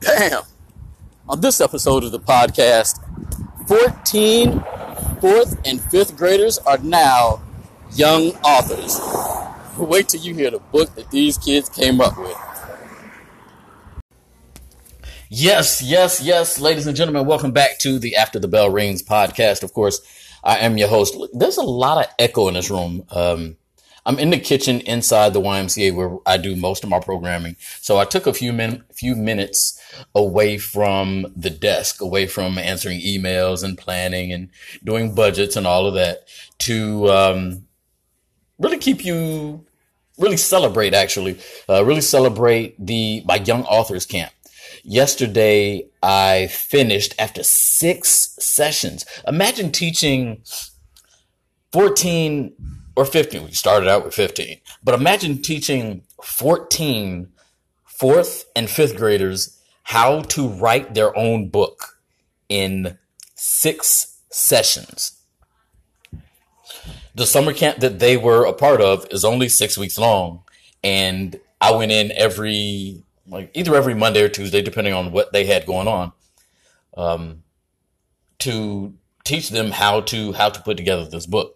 Bam! On this episode of the podcast, 14 4th and 5th graders are now young authors. Wait till you hear the book that these kids came up with. Yes, ladies and gentlemen, welcome back to the After the Bell Rings podcast. Of course, I am your host. There's a lot of echo in this room. I'm in the kitchen inside the YMCA where I do most of my programming. So I took a few minutes away from the desk, away from answering emails and planning and doing budgets and all of that to really celebrate my Young Authors Camp. Yesterday, I finished after 6 sessions. Imagine teaching 14 or 15. We started out with 15. But imagine teaching 14 4th and 5th graders how to write their own book in 6 sessions. The summer camp that they were a part of is only 6 weeks long. And I went in either every Monday or Tuesday, depending on what they had going on, to teach them how to put together this book.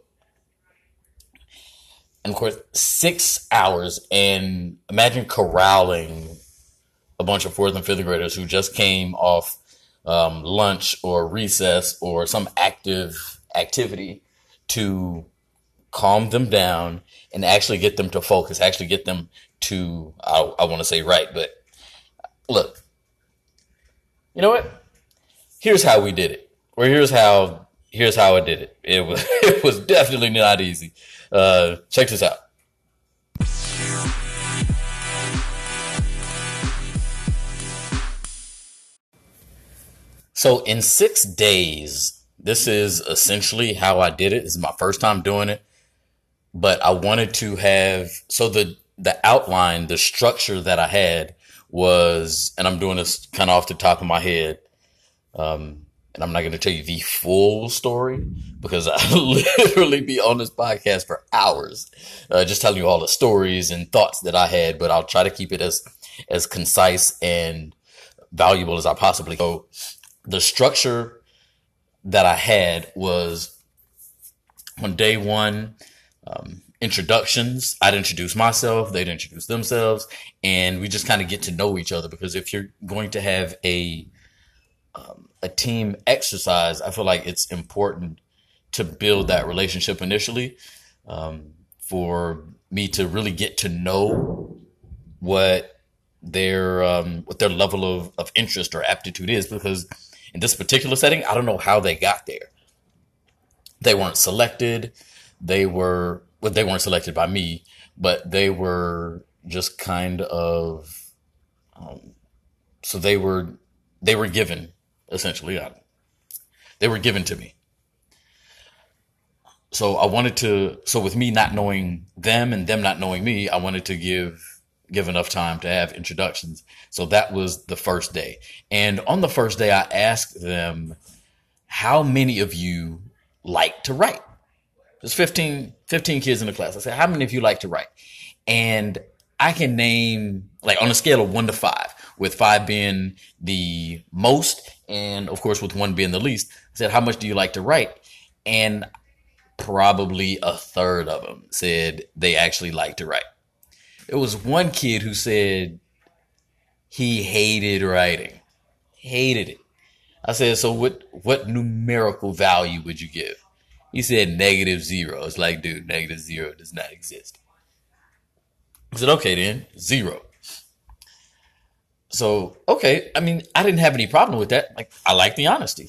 And of course, 6 hours, and imagine corralling a bunch of 4th and 5th graders who just came off lunch or recess or some activity to calm them down and actually get them to focus, actually get them to, I want to say right, but look, you know what? Here's how we did it, or here's how I did it. It was definitely not easy. Check this out. So in 6 days, this is essentially how I did it. This is my first time doing it, but I wanted to have, so the outline, the structure that I had was, and I'm doing this kind of off the top of my head, and I'm not going to tell you the full story because I'll literally be on this podcast for hours, just telling you all the stories and thoughts that I had, but I'll try to keep it as concise and valuable as I possibly can. So the structure that I had was on day one, introductions. I'd introduce myself, they'd introduce themselves, and we just kind of get to know each other, because if you're going to have a team exercise, I feel like it's important to build that relationship initially, for me to really get to know what their level of interest or aptitude is, because in this particular setting, I don't know how they got there. They weren't selected. They weren't selected by me, but they were just kind of, so they were given, essentially. They were given to me. So so with me not knowing them and them not knowing me, I wanted to give enough time to have introductions. So that was the first day. And on the first day, I asked them, how many of you like to write? There's 15 kids in the class. I said, how many of you like to write? And I can name, like, on a scale of 1 to 5, with 5 being the most and, of course, with 1 being the least. I said, how much do you like to write? And probably a third of them said they actually like to write. There was one kid who said he hated writing. Hated it. I said, so what numerical value would you give? He said -0. It's like, dude, -0 does not exist. I said, okay, then 0. So, okay. I mean, I didn't have any problem with that. Like, I like the honesty.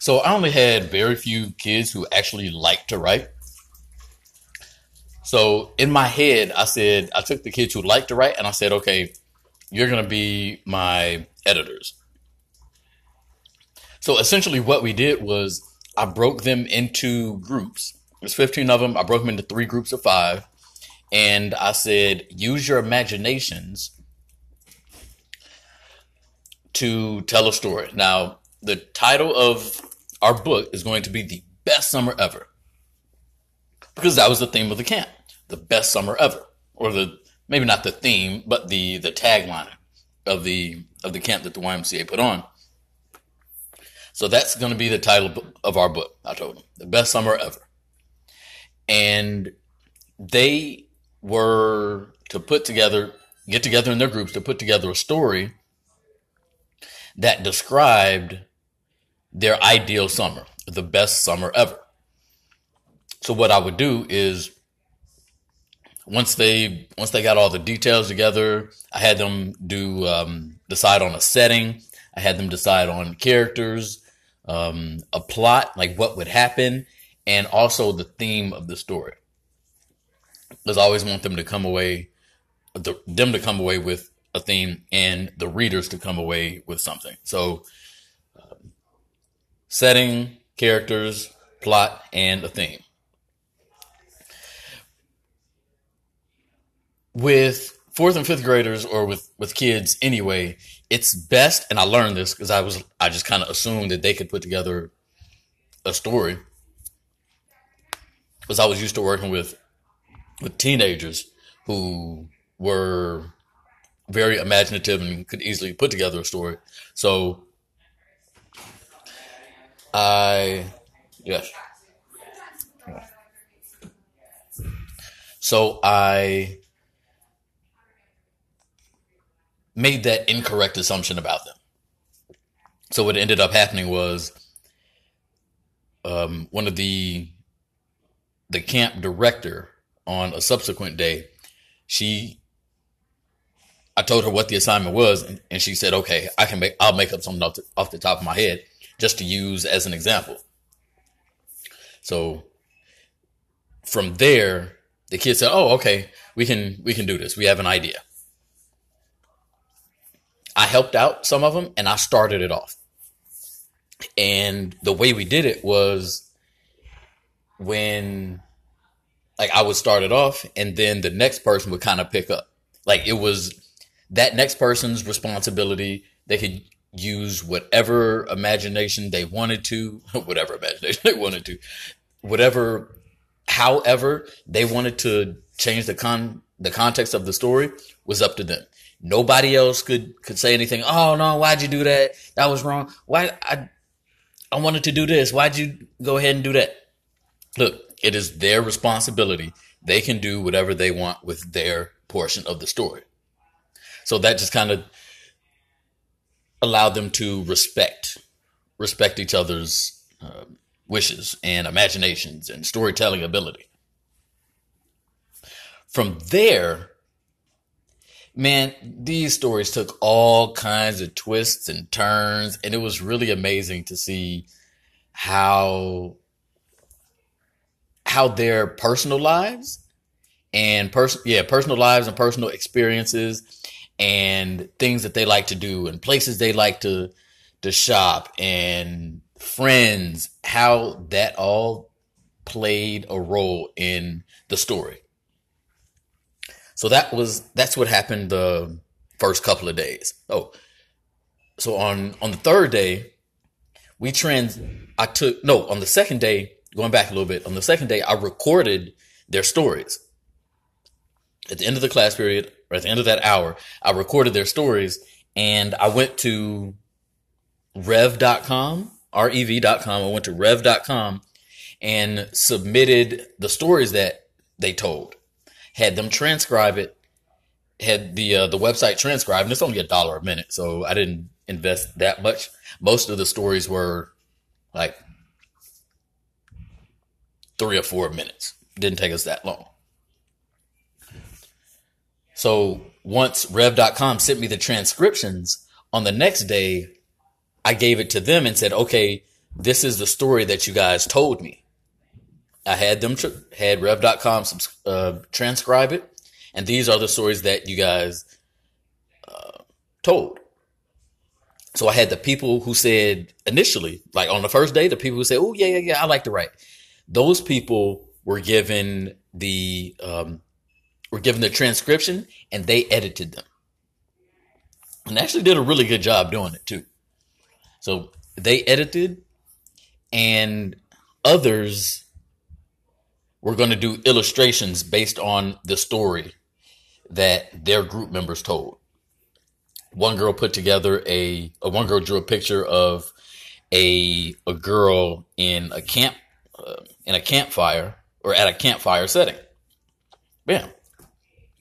So I only had very few kids who actually liked to write. So in my head, I took the kids who liked to write and I said, okay, you're going to be my editors. So essentially what we did was, I broke them into groups. There's 15 of them. I broke them into 3 groups of 5. And I said, use your imaginations to tell a story. Now, the title of our book is going to be The Best Summer Ever, because that was the theme of the camp, the best summer ever. Or maybe not the theme, but the tagline of the camp that the YMCA put on. So that's going to be the title of our book. I told them, the best summer ever. And they were to get together in their groups to put together a story that described their ideal summer, the best summer ever. So what I would do is once they got all the details together, I had them do decide on a setting. I had them decide on characters, a plot, like what would happen, and also the theme of the story. Because I always want them to come away with a theme, and the readers to come away with something. So, setting, characters, plot, and a theme. With 4th and 5th graders, or with kids anyway, it's best, and I learned this because I just kind of assumed that they could put together a story, because I was used to working with teenagers who were very imaginative and could easily put together a story. So I made that incorrect assumption about them. So what ended up happening was one of the camp director on a subsequent day, I told her what the assignment was, and she said, okay, I'll make up something off the top of my head just to use as an example. So from there, the kids said, oh, okay, we can do this. We have an idea. I helped out some of them, and I started it off. And the way we did it was I would start it off, and then the next person would kind of pick up. Like, it was that next person's responsibility. They could use however they wanted to change the context of the story was up to them. Nobody else could say anything. Oh no, why'd you do that? That was wrong. Why I wanted to do this. Why'd you go ahead and do that? Look, it is their responsibility. They can do whatever they want with their portion of the story. So that just kind of allowed them to respect each other's wishes and imaginations and storytelling ability. From there, man, these stories took all kinds of twists and turns, and it was really amazing to see how their personal lives and personal lives and personal experiences and things that they like to do and places they like to shop and friends, how that all played a role in the story. So that's what happened the first couple of days. Oh, so on the third day, on the second day, going back a little bit, on the second day, I recorded their stories. At the end of the class period, or at the end of that hour, I recorded their stories, and I went to Rev.com, REV.com. I went to Rev.com and submitted the stories that they told. Had them transcribe it, had the website transcribed, and it's only $1 a minute, so I didn't invest that much. Most of the stories were like 3 or 4 minutes. Didn't take us that long. So once Rev.com sent me the transcriptions, on the next day, I gave it to them and said, okay, this is the story that you guys told me. I had them had Rev.com transcribe it, and these are the stories that you guys told. So I had the people who said initially, like on the first day, the people who said, oh, yeah, I like to write. Those people were given the transcription, and they edited them, and actually did a really good job doing it too. So they edited, and others were going to do illustrations based on the story that their group members told. one girl put together one girl drew a picture of a girl in a camp, in a campfire or at a campfire setting. Bam.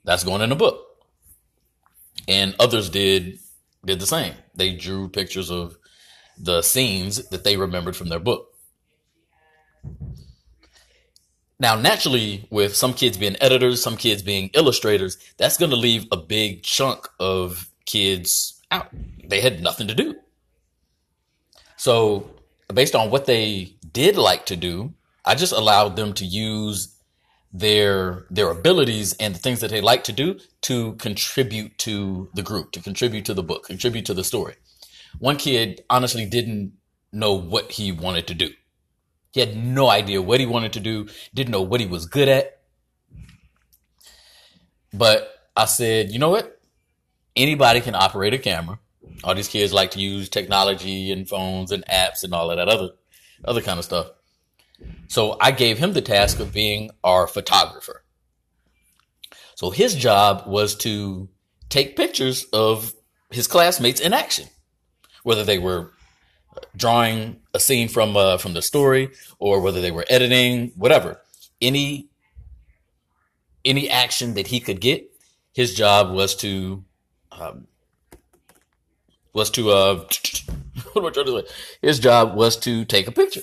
That's going in the book. And others did the same. They drew pictures of the scenes that they remembered from their book. Now, naturally, with some kids being editors, some kids being illustrators, that's going to leave a big chunk of kids out. They had nothing to do. So based on what they did like to do, I just allowed them to use their abilities and the things that they like to do to contribute to the group, to contribute to the book, contribute to the story. One kid honestly didn't know what he wanted to do. He had no idea what he wanted to do, didn't know what he was good at. But I said, you know what? Anybody can operate a camera. All these kids like to use technology and phones and apps and all of that other kind of stuff. So I gave him the task of being our photographer. So his job was to take pictures of his classmates in action, whether they were drawing a scene from the story or whether they were editing, whatever. Any action that he could get, his job his job was to take a picture.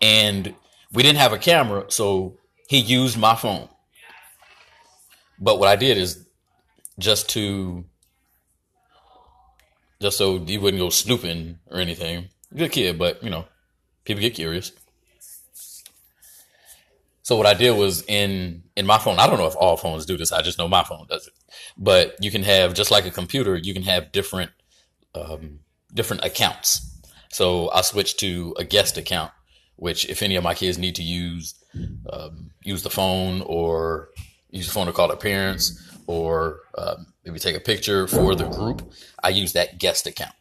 And we didn't have a camera, so he used my phone. But what I did is just so he wouldn't go snooping or anything. Good kid, but, people get curious. So what I did was in my phone, I don't know if all phones do this. I just know my phone does it. But you can have, just like a computer, you can have different accounts. So I switched to a guest account, which if any of my kids need to use the phone to call their parents or maybe take a picture for the group, I use that guest account.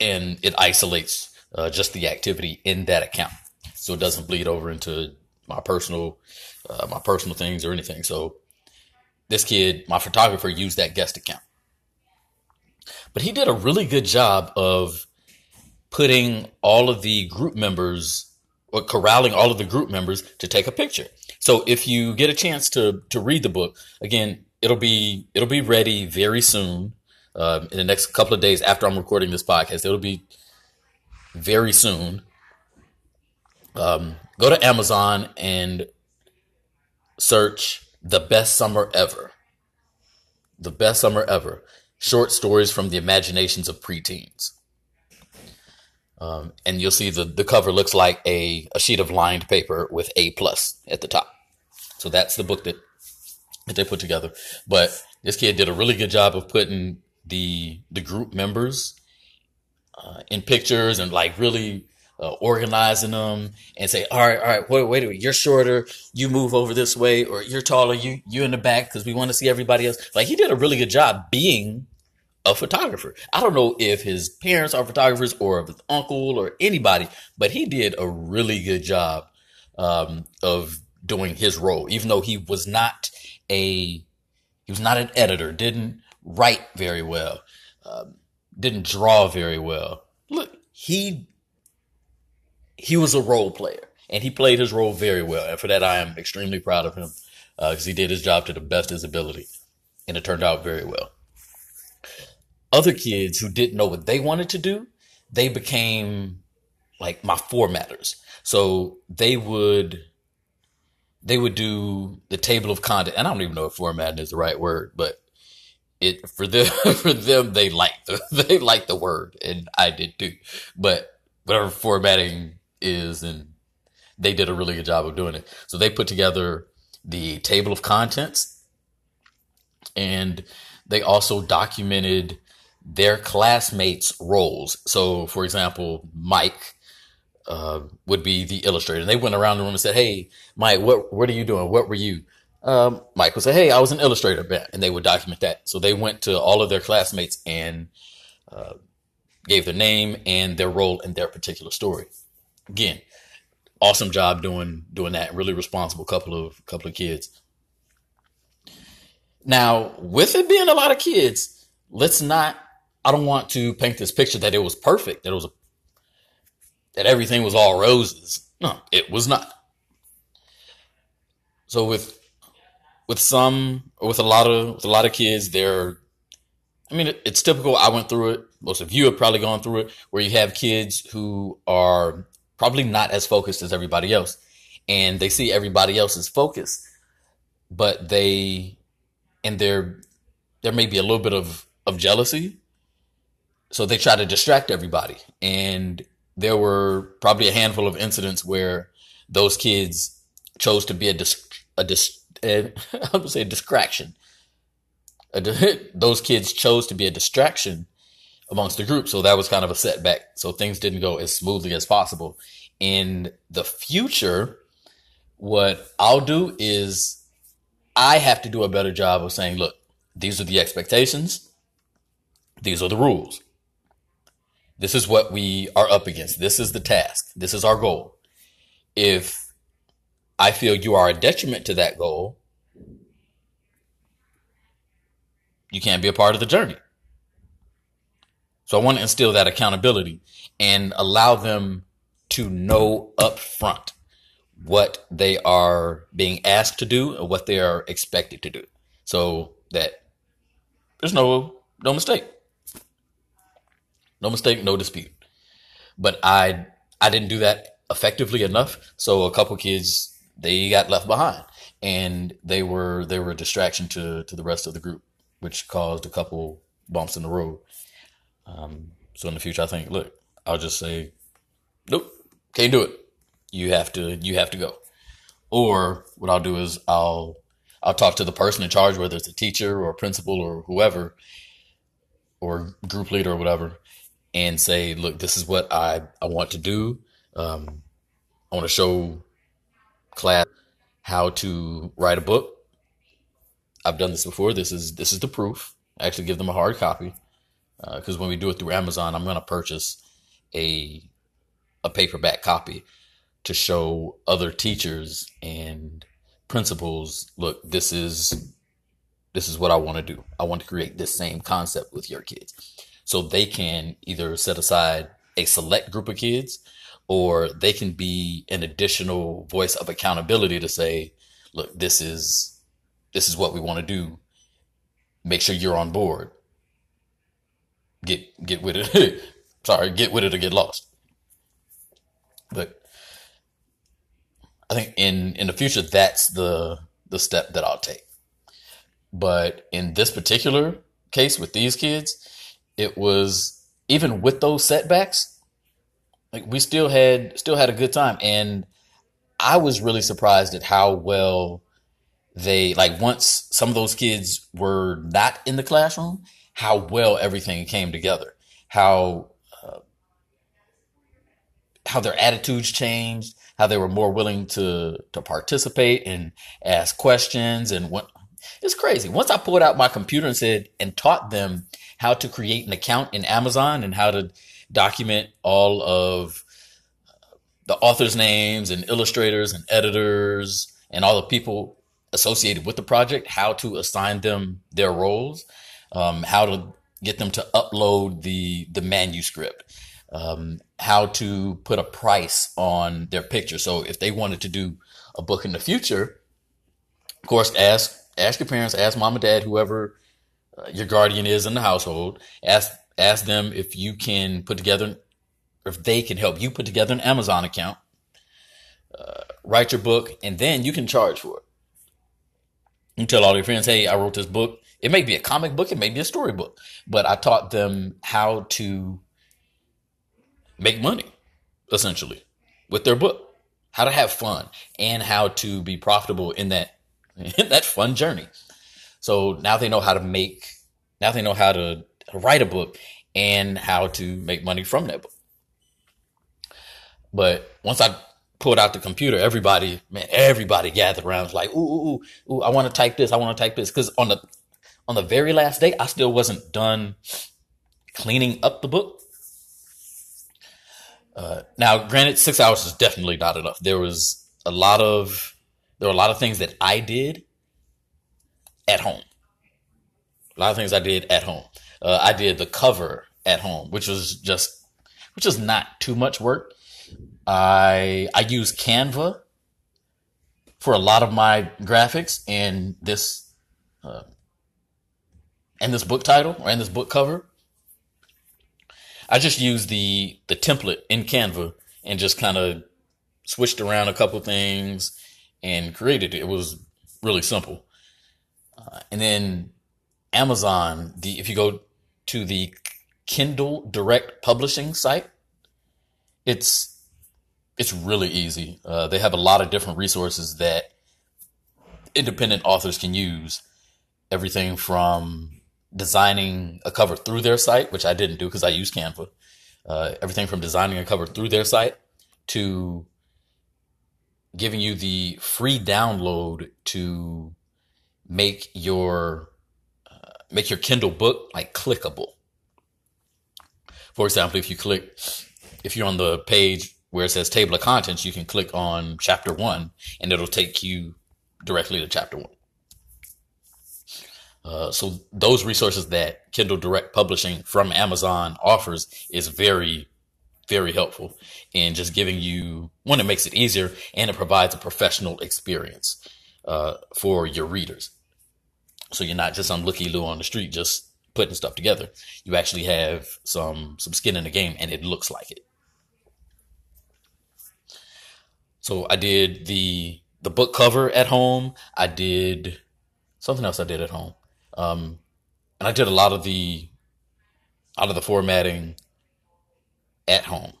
And it isolates just the activity in that account, so it doesn't bleed over into my personal things or anything. So this kid, my photographer, used that guest account. But he did a really good job of putting all of the group members or corralling all of the group members to take a picture. So if you get a chance to read the book, again, it'll be ready very soon. In the next couple of days after I'm recording this podcast, it'll be very soon. Go to Amazon and search The Best Summer Ever. The Best Summer Ever. Short stories from the imaginations of preteens. And you'll see the cover looks like a sheet of lined paper with A+ at the top. So that's the book that they put together. But this kid did a really good job of putting the group members in pictures and like really organizing them and say, all right, wait a minute, you're shorter, you move over this way, or you're taller, you in the back because we want to see everybody else. Like, he did a really good job being a photographer. I don't know if his parents are photographers or if his uncle or anybody, but he did a really good job of doing his role, even though he was not an editor, didn't write very well, didn't draw very well. Look, he was a role player, and he played his role very well. And for that, I am extremely proud of him because he did his job to the best of his ability, and it turned out very well. Other kids who didn't know what they wanted to do, they became like my formatters. So they would do the table of content. And I don't even know if formatting is the right word, but for them, they liked the word, and I did too. But whatever formatting is, and they did a really good job of doing it. So they put together the table of contents, and they also documented their classmates' roles. So, for example, Mike would be the illustrator. And they went around the room and said, "Hey, Mike, what are you doing? What were you?" Mike would say, "Hey, I was an illustrator." And they would document that. So they went to all of their classmates and gave their name and their role in their particular story. Again, awesome job doing that. Really responsible couple of kids. Now, with it being a lot of kids, I don't want to paint this picture that it was perfect, that everything was all roses. No, it was not. So with a lot of kids, it's typical. I went through it. Most of you have probably gone through it, where you have kids who are probably not as focused as everybody else, and they see everybody else's focus, but there may be a little bit of jealousy. So they try to distract everybody. And there were probably a handful of incidents where those kids chose to be those kids chose to be a distraction amongst the group. So that was kind of a setback. So things didn't go as smoothly as possible. In the future, what I'll do is I have to do a better job of saying, look, these are the expectations. These are the rules. This is what we are up against. This is the task. This is our goal. If I feel you are a detriment to that goal, you can't be a part of the journey. So I want to instill that accountability and allow them to know up front what they are being asked to do and what they are expected to do, so that there's no mistake. No mistake, no dispute. But I didn't do that effectively enough. So a couple kids, they got left behind, and they were a distraction to the rest of the group, which caused a couple bumps in the road. So in the future, I think, look, I'll just say, nope, can't do it. You have to go. Or what I'll do is I'll talk to the person in charge, whether it's a teacher or a principal or whoever, or group leader or whatever, and say, look, this is what I want to do. I want to show class how to write a book. I've done this before. This is the proof. I actually give them a hard copy, because when we do it through Amazon, I'm going to purchase a paperback copy to show other teachers and principals, look, this is what I want to do. I want to create this same concept with your kids. So they can either set aside a select group of kids, or they can be an additional voice of accountability to say, look, this is what we want to do. Make sure you're on board. Get with it. Sorry, get with it or get lost. But I think in the future, that's the step that I'll take. But in this particular case with these kids, it was, even with those setbacks, like we still had a good time. And I was really surprised at how well once some of those kids were not in the classroom, how well everything came together, how their attitudes changed, how they were more willing to participate and ask questions. And what, it's crazy. Once I pulled out my computer and taught them how to create an account in Amazon and how to document all of the authors' names and illustrators and editors and all the people associated with the project, how to assign them their roles, how to get them to upload the manuscript, how to put a price on their picture. So if they wanted to do a book in the future, of course, ask your parents, ask mom and dad, whoever your guardian is in the household, ask them if they can help you put together an Amazon account, write your book, and then you can charge for it. You tell all your friends, hey, I wrote this book. It may be a comic book, it may be a storybook, but I taught them how to make money, essentially, with their book, how to have fun, and how to be profitable in that fun journey. So now they know how to write a book and how to make money from that book. But once I pulled out the computer, everybody gathered around. Was like, ooh, I want to type this. I want to type this. Because on the very last day, I still wasn't done cleaning up the book. Now, granted, 6 hours is definitely not enough. There were a lot of things that I did at home A lot of things I did at home. I did the cover at home, which is not too much work. I use Canva for a lot of my graphics, and this book title or in this book cover, I just used the template in Canva and just kind of switched around a couple things and created it. It was really simple. And then Amazon, if you go to the Kindle Direct Publishing site, it's really easy. They have a lot of different resources that independent authors can use. Everything from designing a cover through their site, which I didn't do because I use Canva. Everything from designing a cover through their site to giving you the free download to make your Kindle book like clickable. For example, if you're on the page where it says table of contents, you can click on chapter 1 and it'll take you directly to chapter 1. So those resources that Kindle Direct Publishing from Amazon offers is very, very helpful in just giving you, one, it makes it easier, and it provides a professional experience for your readers. So you're not just some looky-loo on the street just putting stuff together. You actually have some skin in the game, and it looks like it. So I did the book cover at home. I did something else I did at home. And I did a lot of the formatting at home.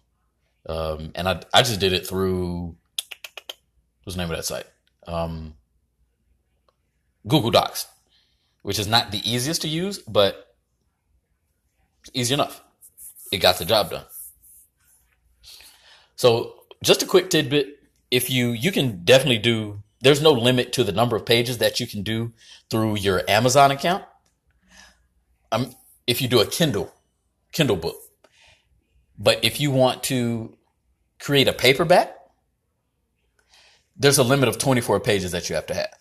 And I just did it through, what's the name of that site? Google Docs, which is not the easiest to use, but easy enough. It got the job done. So just a quick tidbit. If you can definitely do, there's no limit to the number of pages that you can do through your Amazon account. If you do a Kindle book, but if you want to create a paperback, there's a limit of 24 pages that you have to have.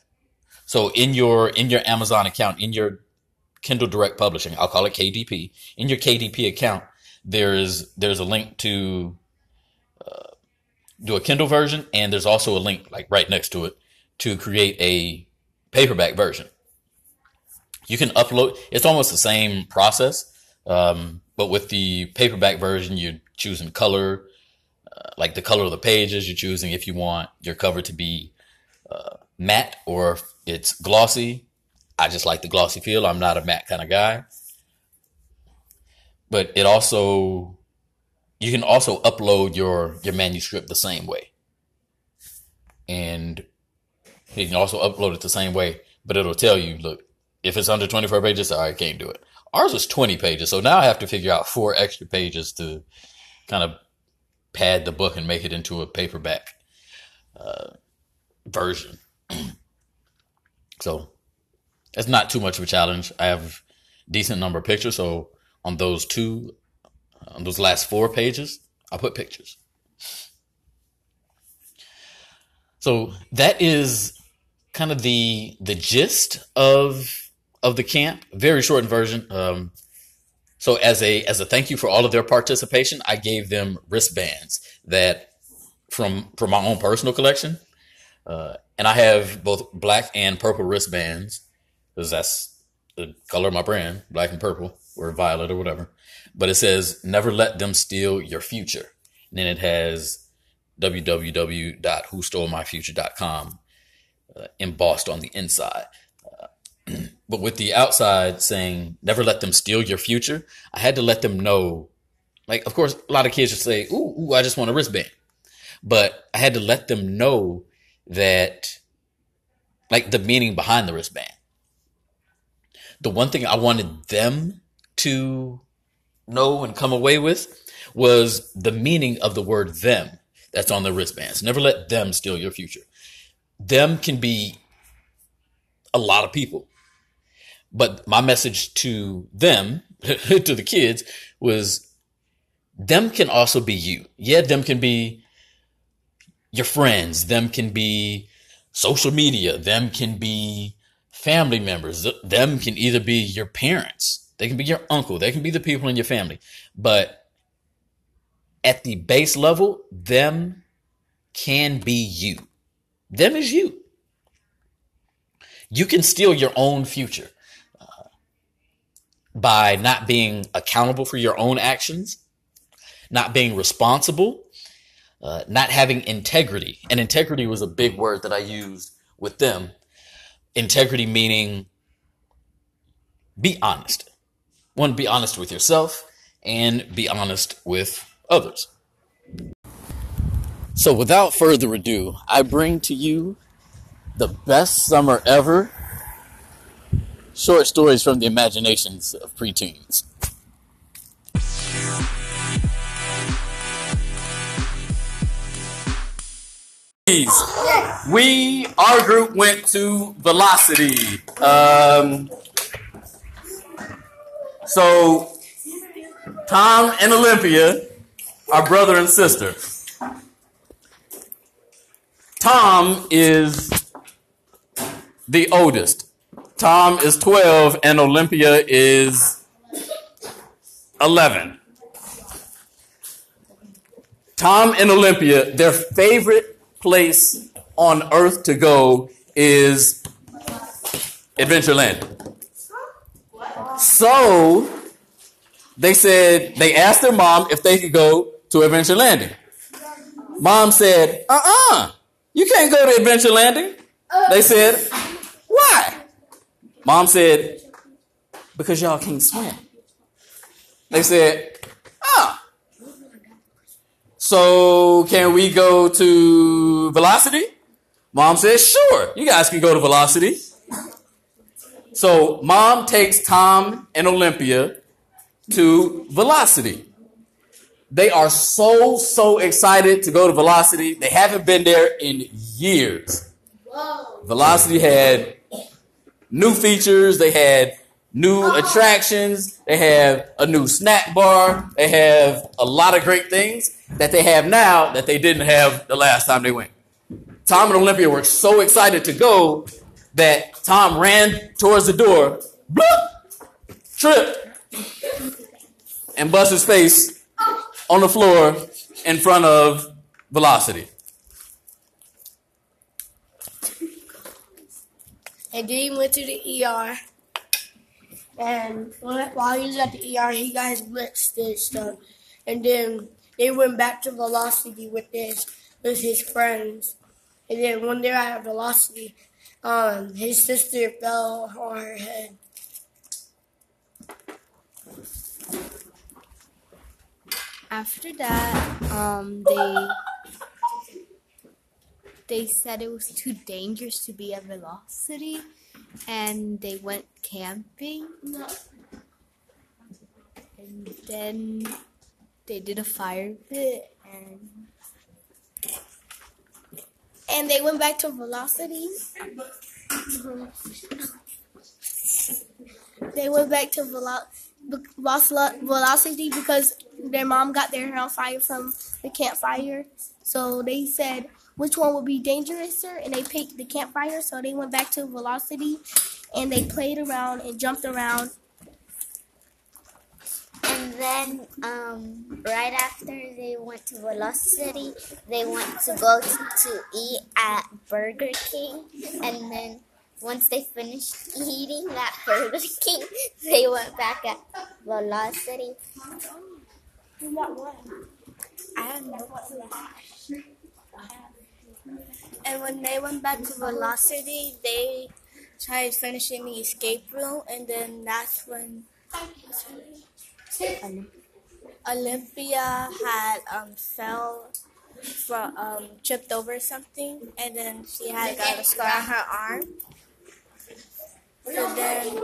So in your Amazon account, in your Kindle Direct Publishing, I'll call it KDP. In your KDP account, there's a link to do a Kindle version, and there's also a link like right next to it to create a paperback version. You can upload. It's almost the same process, but with the paperback version, you're choosing color, like the color of the pages. You're choosing if you want your cover to be matte or if it's glossy. I just like the glossy feel. I'm not a matte kind of guy. But it also, you can also upload your manuscript the same way. And you can also upload it the same way, but it'll tell you, look, if it's under 24 pages, I can't do it. Ours was 20 pages. So now I have to figure out 4 extra pages to kind of pad the book and make it into a paperback version. So it's not too much of a challenge. I have a decent number of pictures. So on those last 4 pages, I put pictures. So that is kind of the gist of the camp. Very shortened version. So as a thank you for all of their participation, I gave them wristbands that from my own personal collection. And I have both black and purple wristbands because that's the color of my brand, black and purple or violet or whatever. But it says, never let them steal your future. And then it has www.whostolemyfuture.com embossed on the inside. But with the outside saying, never let them steal your future, I had to let them know. Like, of course, a lot of kids just say, ooh, I just want a wristband. But I had to let them know that, like, the meaning behind the wristband. The one thing I wanted them to know and come away with was the meaning of the word them that's on the wristbands. Never let them steal your future. Them can be a lot of people. But my message to them, to the kids, was them can also be you. Yeah, them can be your friends. Them can be social media. Them can be family members. Them can either be your parents, they can be your uncle, they can be the people in your family. But at the base level, them can be you. Them is you. You can steal your own future by not being accountable for your own actions, not being responsible, not having integrity. And integrity was a big word that I used with them. Integrity meaning be honest. One, be honest with yourself and be honest with others. So without further ado, I bring to you the best summer ever, short stories from the imaginations of preteens. Our group went to Velocity. So Tom and Olympia are brother and sister. Tom is the oldest. Tom is 12 and Olympia is 11. Tom and Olympia, their favorite place on earth to go is Adventureland. So they said, they asked their mom if they could go to Adventure Landing. Mom said, you can't go to Adventure Landing. They said, why? Mom said, because y'all can't swim. They said, so can we go to Velocity? Mom said, sure, you guys can go to Velocity. So mom takes Tom and Olympia to Velocity. They are so excited to go to Velocity. They haven't been there in years. Velocity had new features. They had new attractions. They have a new snack bar. They have a lot of great things that they have now that they didn't have the last time they went. Tom and Olympia were so excited to go that Tom ran towards the door, bloop, tripped, and bust his face on the floor in front of Velocity. And then he went to the ER. And while he was at the ER, he got his lip stitched up. And then they went back to Velocity with his friends. And then when they were at Velocity, his sister fell on her head. After that, they said it was too dangerous to be at Velocity, and they went camping. And then they did a fire pit, and they went back to Velocity. They went back to Velocity because their mom got their hair on fire from the campfire. So they said which one would be dangerouser, and they picked the campfire. So they went back to Velocity, and they played around and jumped around. And then right after they went to Velocity, they went to go to eat at Burger King. And then once they finished eating at Burger King, they went back at Velocity. I don't know what's left. And when they went back to Velocity, they tried finishing the escape room, and then that's when Olympia had tripped over something, and then she had got a scar on her arm. So then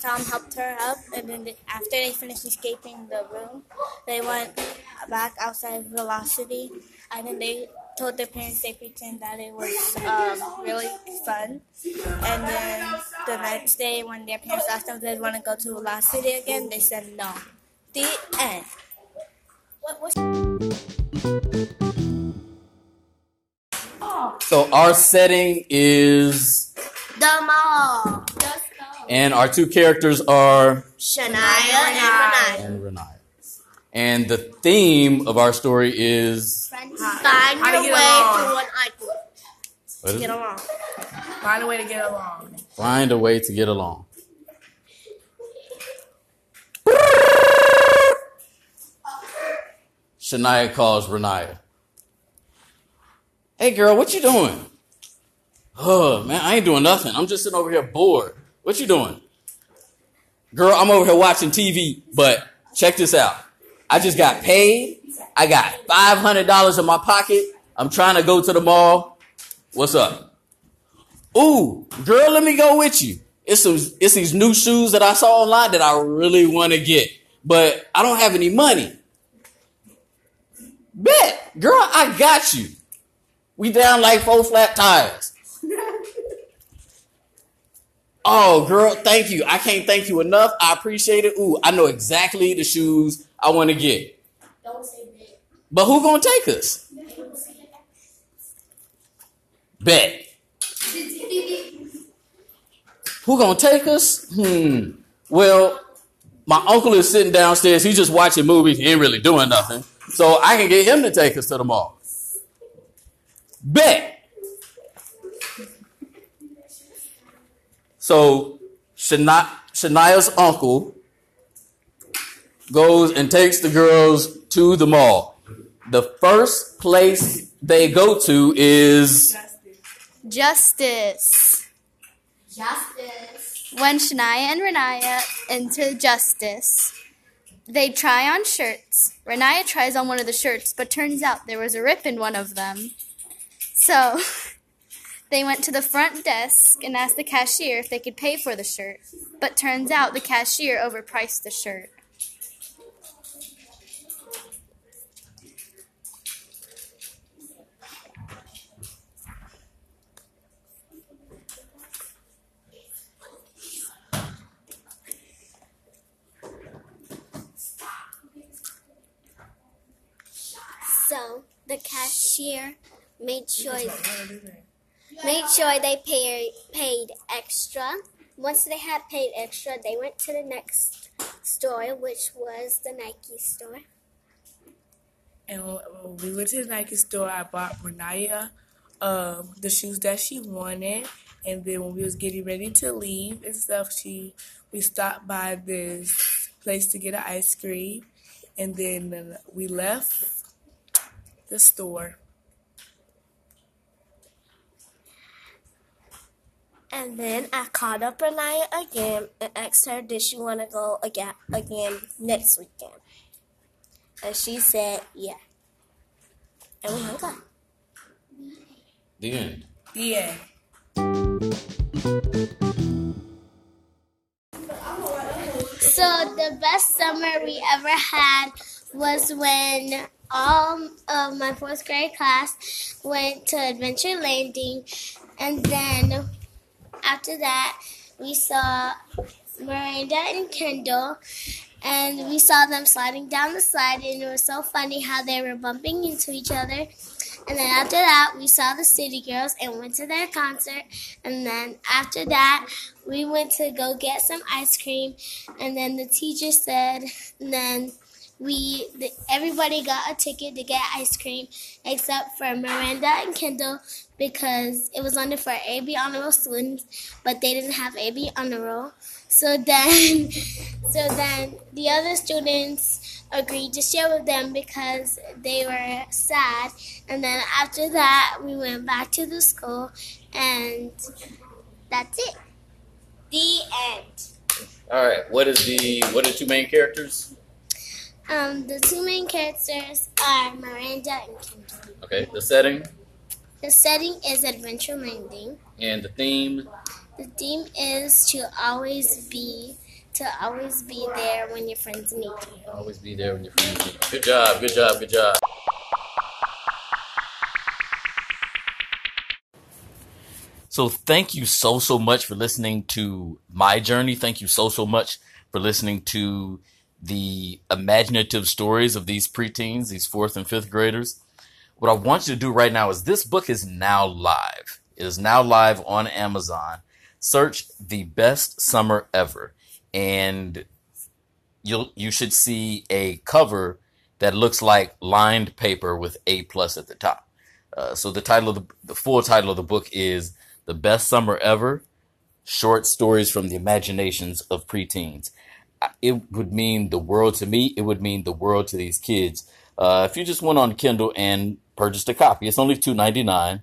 Tom helped her up, and then after they finished escaping the room, they went back outside Velocity, and then they told their parents they pretend that it was really fun. And then the next day when their parents asked them if they want to go to Velocity again, they said no. The end. So our setting is the mall. And our two characters are Shania and Renaya. And the theme of our story is Find a way to get along. Shania calls Renaya. Hey girl, what you doing? Oh man, I ain't doing nothing. I'm just sitting over here bored. What you doing? Girl, I'm over here watching TV, but check this out. I just got paid. I got $500 in my pocket. I'm trying to go to the mall. What's up? Ooh, girl, let me go with you. It's these new shoes that I saw online that I really want to get, but I don't have any money. Bet, girl, I got you. We down like 4 flat tires. Oh, girl, thank you. I can't thank you enough. I appreciate it. Ooh, I know exactly the shoes I want to get. Don't say bet. But who gonna take us? Bet. Who gonna take us? Well, my uncle is sitting downstairs. He's just watching movies. He ain't really doing nothing. So I can get him to take us to the mall. Bet. So Shania's uncle goes and takes the girls to the mall. The first place they go to is Justice. When Shania and Renaya enter Justice, they try on shirts. Renaya tries on one of the shirts, but turns out there was a rip in one of them. So they went to the front desk and asked the cashier if they could pay for the shirt, but turns out the cashier overpriced the shirt. So the cashier made sure they paid extra. Once they had paid extra, they went to the next store, which was the Nike store. And when we went to the Nike store, I bought Renaya the shoes that she wanted. And then when we was getting ready to leave and stuff, we stopped by this place to get an ice cream. And then we left the store. And then I called up Renaya again and asked her, did she want to go again next weekend? And she said, yeah. And we hung up. The end. The end. So the best summer we ever had was when all of my 4th grade class went to Adventure Landing, and then after that, we saw Miranda and Kendall, and we saw them sliding down the slide, and it was so funny how they were bumping into each other. And then after that, we saw the City Girls and went to their concert. And then after that, we went to go get some ice cream, and then the teacher said, and then everybody got a ticket to get ice cream except for Miranda and Kendall because it was on there for AB honor roll students, but they didn't have AB honor roll. So then the other students agreed to share with them because they were sad. And then after that, we went back to the school, and that's it. The end. All right. What are the two main characters? The two main characters are Miranda and Kendall. Okay, the setting? The setting is Adventure Landing. And the theme? The theme is to always be there when your friends meet you. Always be there when your friends meet you. Good job, good job, good job. So thank you so much for listening to my journey. Thank you so much for listening to the imaginative stories of these preteens, these 4th and 5th graders. What I want you to do right now is this book is now live. It is now live on Amazon. Search the best summer ever, and you should see a cover that looks like lined paper with A+ at the top. So the title of the full title of the book is The Best Summer Ever: Short Stories from the Imaginations of Preteens. It would mean the world to me. It would mean the world to these kids. If you just went on Kindle and purchased a copy, it's only $2.99.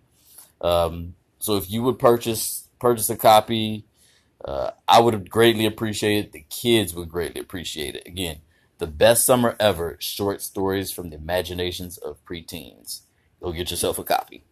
So if you would purchase a copy, I would greatly appreciate it. The kids would greatly appreciate it. Again, The Best Summer Ever: Short Stories from the Imaginations of Preteens. Go get yourself a copy.